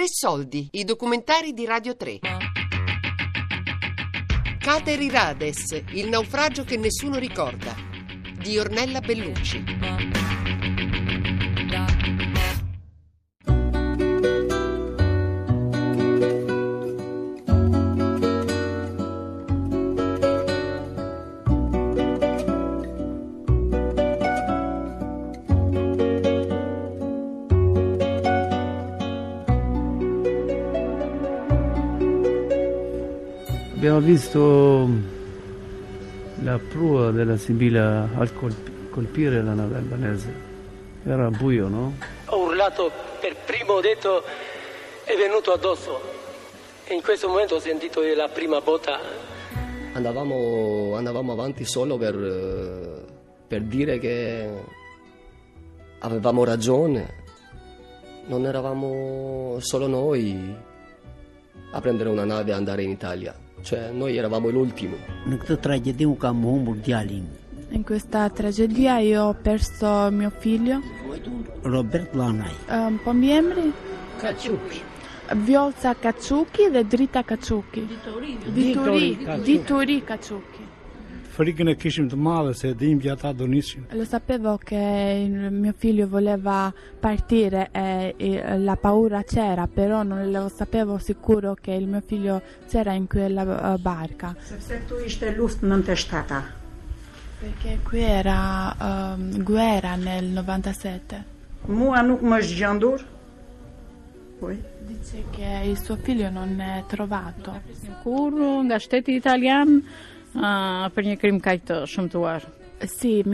Tre soldi, i documentari di Radio 3. Kater I Rades, il naufragio che nessuno ricorda, di Ornella Bellucci. Abbiamo visto la prua della Sibilla al colpire la nave albanese. Era buio, no? Ho urlato per primo, ho detto è venuto addosso. E in questo momento ho sentito la prima botta. Andavamo avanti solo per dire che avevamo ragione. Non eravamo solo noi a prendere una nave e andare in Italia. Cioè, noi eravamo l'ultimo. In questa tragedia io ho perso mio figlio Robert Lanai, un po' membri Violza Kaciuki e Drita Kaciuki Vittori Kaciuki. Lo sapevo che mio figlio voleva partire e la paura c'era, però non lo sapevo sicuro che il mio figlio c'era in quella barca. Perché qui era guerra nel 97. Dice che il suo figlio non è trovato. Sì,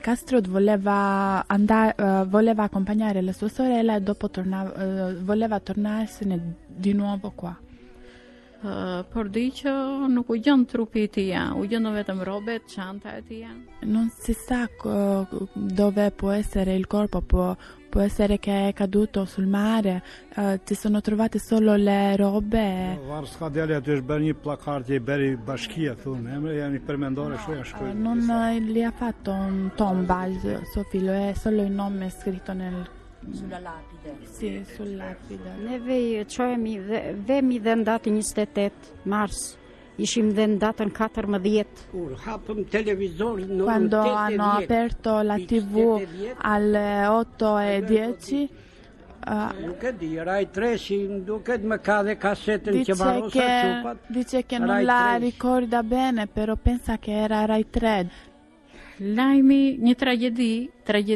Castro voleva andare, voleva accompagnare la sua sorella e dopo voleva tornarsene di nuovo qua. Non si sa dove può essere il corpo, può essere che è caduto sul mare, ci sono trovate solo le robe. Non gli ha fatto un tomba il suo figlio, è solo il nome scritto nel... Sulla lapide. Sì, sulla lapide. Nevei, cioè mi vendat in istetet, mars. Quando hanno aperto la TV alle 8:10, dice che non la ricorda bene, però pensa che era Rai 3. Scriveva una tragedia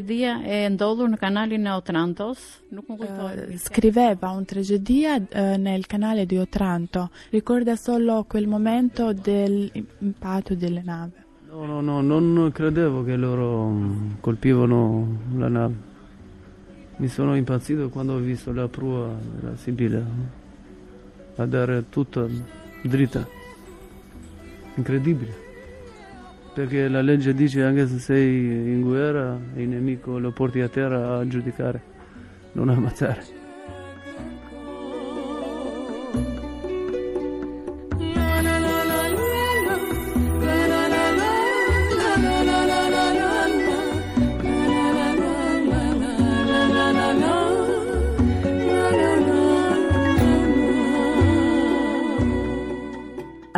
nel canale di Otranto. Ricorda solo quel momento dell'impatto delle navi. No, non credevo che loro colpivano la nave. Mi sono impazzito quando ho visto la prua della Sibilla andare tutta dritta. Incredibile. Perché la legge dice anche se sei in guerra, il nemico lo porti a terra a giudicare, non a ammazzare.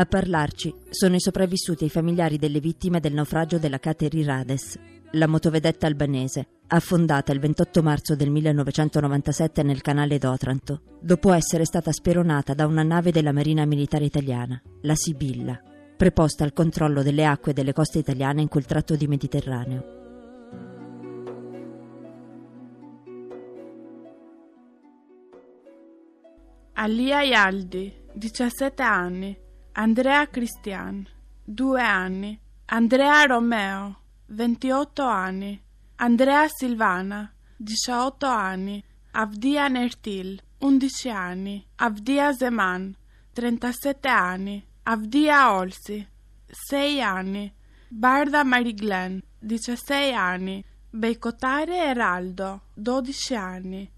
A parlarci sono i sopravvissuti e i familiari delle vittime del naufragio della Kater I Rades, la motovedetta albanese, affondata il 28 marzo del 1997 nel canale d'Otranto, dopo essere stata speronata da una nave della Marina Militare Italiana, la Sibilla, preposta al controllo delle acque delle coste italiane in quel tratto di Mediterraneo. Alia Ialdi, 17 anni. Andrea Cristian, 2 anni. Andrea Romeo, 28 anni. Andrea Silvana, 18 anni. Avdia Nertil, 11 anni. Avdia Zeman, 37 anni. Avdia Olsi, 6 anni. Barda Mariglen, 16 anni. Beicotare Eraldo, 12 anni.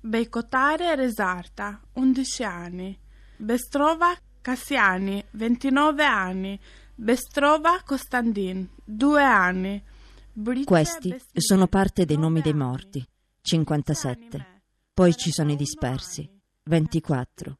Beicotare Resarta, 11 anni. Bestrova Cassiani, 29 anni. Bestrova Costandin, 2 anni. Questi sono parte dei nomi dei morti, 57. Poi ci sono i dispersi, 24.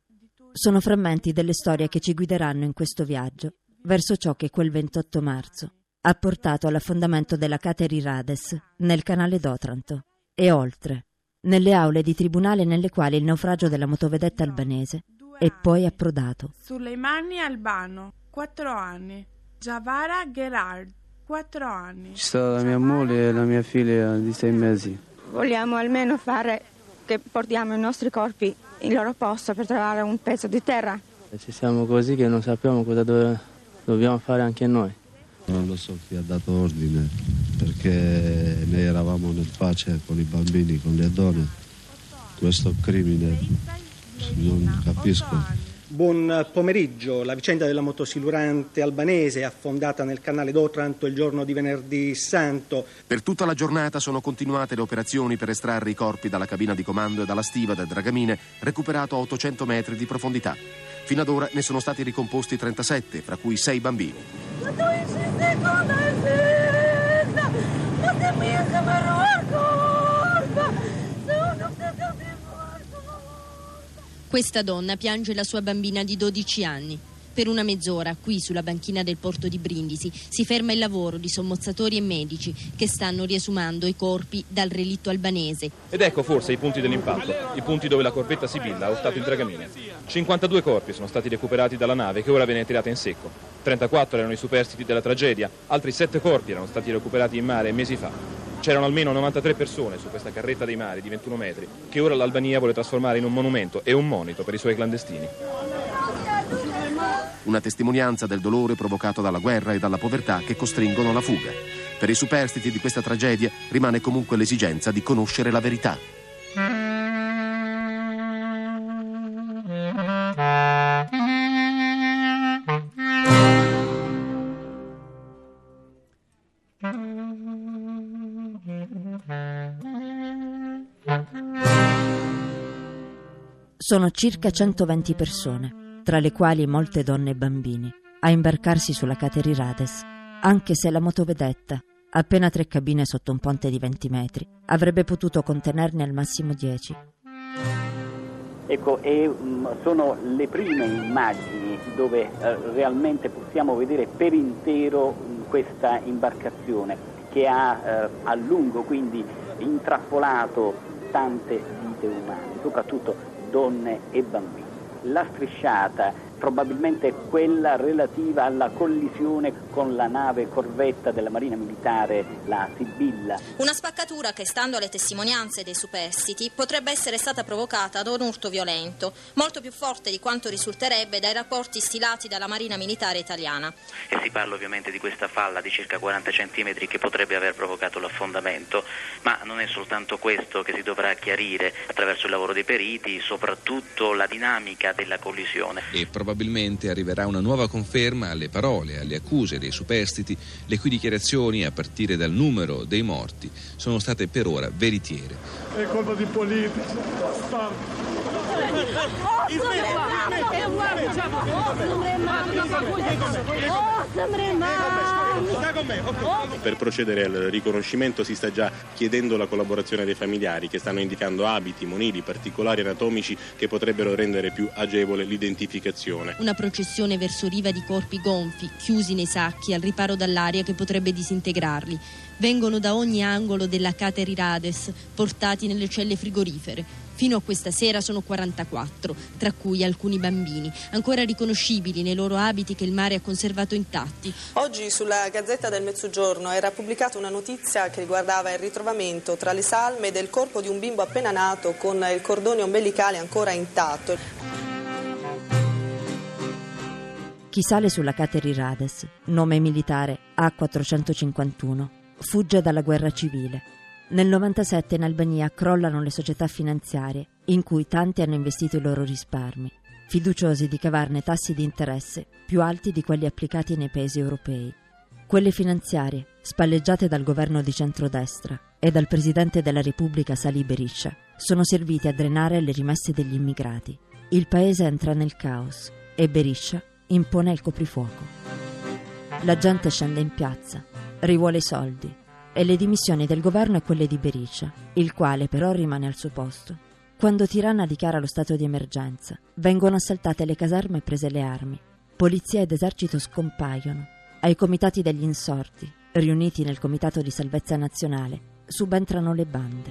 Sono frammenti delle storie che ci guideranno in questo viaggio verso ciò che quel 28 marzo ha portato all'affondamento della Kater I Rades nel canale d'Otranto e oltre, nelle aule di tribunale nelle quali il naufragio della motovedetta albanese è poi approdato. Suleimani Albano, 4 anni, Javara Gerard, 4 anni. Ci sta la mia moglie e la mia figlia di 6 mesi. Vogliamo almeno fare che portiamo i nostri corpi in loro posto per trovare un pezzo di terra. Ci siamo così che non sappiamo cosa dobbiamo fare anche noi. Non lo so chi ha dato ordine, perché noi eravamo nel pace con i bambini, con le donne. Questo crimine, non capisco. Buon pomeriggio. La vicenda della motosilurante albanese affondata nel canale d'Otranto il giorno di venerdì santo. Per tutta la giornata sono continuate le operazioni per estrarre i corpi dalla cabina di comando e dalla stiva del dragamine, recuperato a 800 metri di profondità. Fino ad ora ne sono stati ricomposti 37, fra cui 6 bambini. Questa donna piange la sua bambina di 12 anni. Per una mezz'ora, qui sulla banchina del porto di Brindisi, si ferma il lavoro di sommozzatori e medici che stanno riesumando i corpi dal relitto albanese. Ed ecco forse i punti dell'impatto, i punti dove la corvetta Sibilla ha urtato il dragamine. 52 corpi sono stati recuperati dalla nave che ora viene tirata in secco. 34 erano i superstiti della tragedia, altri 7 corpi erano stati recuperati in mare mesi fa. C'erano almeno 93 persone su questa carretta dei mari di 21 metri che ora l'Albania vuole trasformare in un monumento e un monito per i suoi clandestini. Una testimonianza del dolore provocato dalla guerra e dalla povertà che costringono la fuga. Per i superstiti di questa tragedia rimane comunque l'esigenza di conoscere la verità. Sono circa 120 persone, tra le quali molte donne e bambini, a imbarcarsi sulla Kater I Rades, anche se la motovedetta, appena 3 cabine sotto un ponte di 20 metri, avrebbe potuto contenerne al massimo 10. Ecco, sono le prime immagini dove realmente possiamo vedere per intero questa imbarcazione, che ha a lungo quindi intrappolato tante vite umane, soprattutto donne e bambini. La strisciata probabilmente è quella relativa alla collisione con la nave corvetta della Marina Militare, la Sibilla. Una spaccatura che, stando alle testimonianze dei superstiti, potrebbe essere stata provocata da un urto violento, molto più forte di quanto risulterebbe dai rapporti stilati dalla Marina Militare italiana. E si parla ovviamente di questa falla di circa 40 centimetri che potrebbe aver provocato l'affondamento, ma non è soltanto questo che si dovrà chiarire attraverso il lavoro dei periti, soprattutto la dinamica della collisione. E probabilmente arriverà una nuova conferma alle parole, alle accuse dei superstiti, le cui dichiarazioni, a partire dal numero dei morti, sono state per ora veritiere. È colpa di politici, per procedere al riconoscimento si sta già chiedendo la collaborazione dei familiari, che stanno indicando abiti, monili, particolari anatomici che potrebbero rendere più agevole l'identificazione. Una processione verso riva di corpi gonfi, chiusi nei sacchi al riparo dall'aria che potrebbe disintegrarli. Vengono da ogni angolo della Kater I Rades, portati nelle celle frigorifere. Fino a questa sera sono 44, tra cui alcuni bambini, ancora riconoscibili nei loro abiti che il mare ha conservato intatti. Oggi sulla Gazzetta del Mezzogiorno era pubblicata una notizia che riguardava il ritrovamento tra le salme del corpo di un bimbo appena nato con il cordone ombelicale ancora intatto. Chi sale sulla Kater I Rades, nome militare A451, fugge dalla guerra civile. Nel 97 in Albania crollano le società finanziarie in cui tanti hanno investito i loro risparmi, fiduciosi di cavarne tassi di interesse più alti di quelli applicati nei paesi europei. Quelle finanziarie, spalleggiate dal governo di centrodestra e dal presidente della Repubblica Sali Berisha, sono servite a drenare le rimesse degli immigrati. Il paese entra nel caos e Berisha impone il coprifuoco. La gente scende in piazza, rivuole i soldi, e le dimissioni del governo e quelle di Berisha, il quale però rimane al suo posto. Quando Tirana dichiara lo stato di emergenza, vengono assaltate le caserme e prese le armi. Polizia ed esercito scompaiono. Ai comitati degli insorti, riuniti nel Comitato di Salvezza Nazionale, subentrano le bande.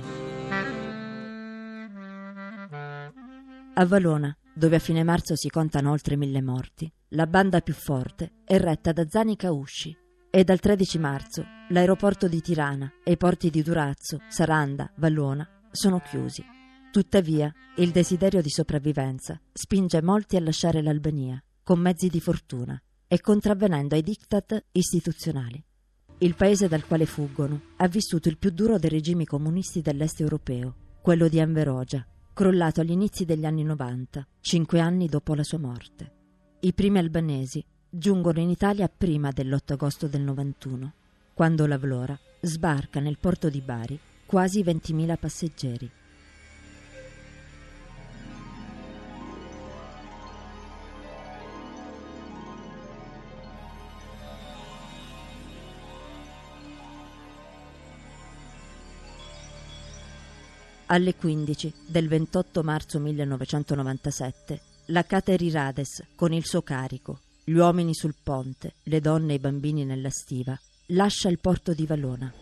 A Valona, dove a fine marzo si contano oltre 1000 morti, la banda più forte è retta da Zani Kaushi e dal 13 marzo l'aeroporto di Tirana e i porti di Durazzo, Saranda, Valona sono chiusi. Tuttavia, il desiderio di sopravvivenza spinge molti a lasciare l'Albania con mezzi di fortuna e contravvenendo ai diktat istituzionali. Il paese dal quale fuggono ha vissuto il più duro dei regimi comunisti dell'est europeo, quello di Enver Hoxha, crollato agli inizi degli anni 90, 5 anni dopo la sua morte. I primi albanesi giungono in Italia prima dell'8 agosto del 91, quando la Vlora sbarca nel porto di Bari quasi 20.000 passeggeri. Alle 15 del 28 marzo 1997, la Kater I Rades, con il suo carico, gli uomini sul ponte, le donne e i bambini nella stiva, lascia il porto di Valona.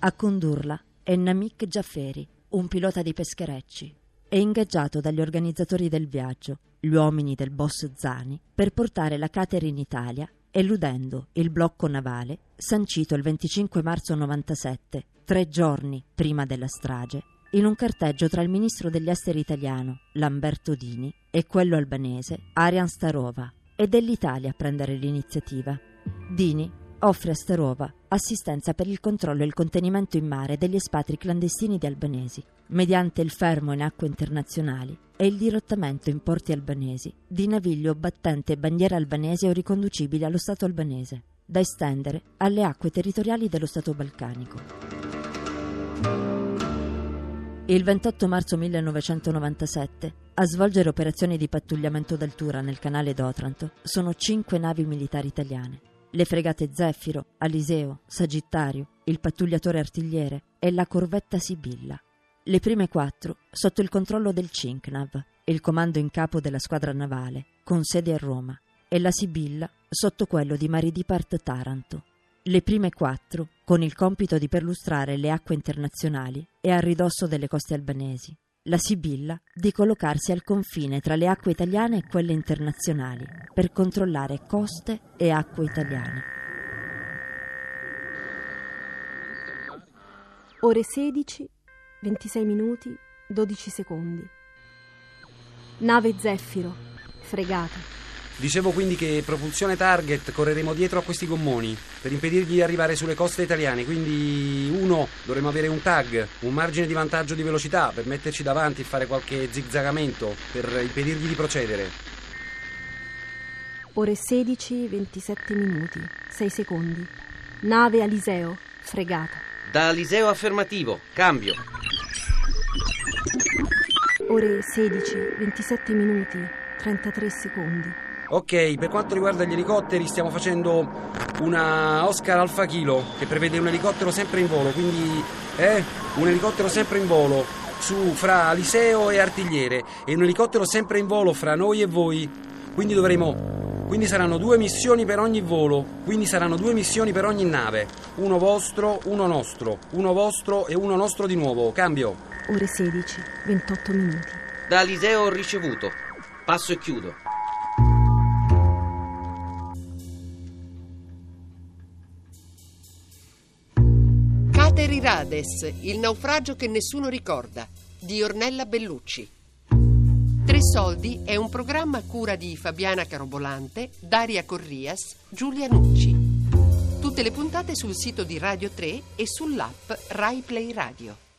A condurla è Namik Jafferi, un pilota di pescherecci. È ingaggiato dagli organizzatori del viaggio, gli uomini del boss Zani, per portare la Kater in Italia, eludendo il blocco navale sancito il 25 marzo 97, 3 giorni prima della strage, in un carteggio tra il ministro degli esteri italiano, Lamberto Dini, e quello albanese, Arian Starova, ed è l'Italia a prendere l'iniziativa. Dini offre a Starova assistenza per il controllo e il contenimento in mare degli espatri clandestini di albanesi, mediante il fermo in acque internazionali e il dirottamento in porti albanesi di naviglio battente bandiera albanese o riconducibili allo Stato albanese, da estendere alle acque territoriali dello Stato balcanico. Il 28 marzo 1997, a svolgere operazioni di pattugliamento d'altura nel canale d'Otranto, sono 5 navi militari italiane. Le fregate Zeffiro, Aliseo, Sagittario, il pattugliatore artigliere e la corvetta Sibilla. Le prime 4 sotto il controllo del CINCNAV, il comando in capo della squadra navale, con sede a Roma, e la Sibilla sotto quello di Maridipart Taranto. Le prime 4 con il compito di perlustrare le acque internazionali e a ridosso delle coste albanesi. La Sibilla di collocarsi al confine tra le acque italiane e quelle internazionali per controllare coste e acque italiane. Ore 16, 26 minuti, 12 secondi. Nave Zeffiro, fregata. Dicevo quindi che propulsione target correremo dietro a questi gommoni per impedirgli di arrivare sulle coste italiane, quindi 1. Dovremo avere un tag, un margine di vantaggio di velocità per metterci davanti e fare qualche zigzagamento per impedirgli di procedere. Ore 16, 27 minuti, 6 secondi. Nave Aliseo, fregata. Da Aliseo affermativo, cambio. Ore 16, 27 minuti, 33 secondi. Ok, per quanto riguarda gli elicotteri stiamo facendo una Oscar Alfa Kilo che prevede un elicottero sempre in volo, quindi un elicottero sempre in volo fra Aliseo e Artigliere e un elicottero sempre in volo fra noi e voi, quindi saranno 2 missioni per ogni volo, quindi saranno 2 missioni per ogni nave. 1 vostro, 1 nostro, 1 vostro e 1 nostro di nuovo. Cambio. Ore 16, 28 minuti. Da Aliseo ho ricevuto. Passo e chiudo. Kater I Rades, il naufragio che nessuno ricorda, di Ornella Bellucci. TRE SOLDI è un programma a cura di Fabiana Carobolante, Daria Corrias, Giulia Nucci. Tutte le puntate sul sito di Radio 3 e sull'app Rai Play Radio.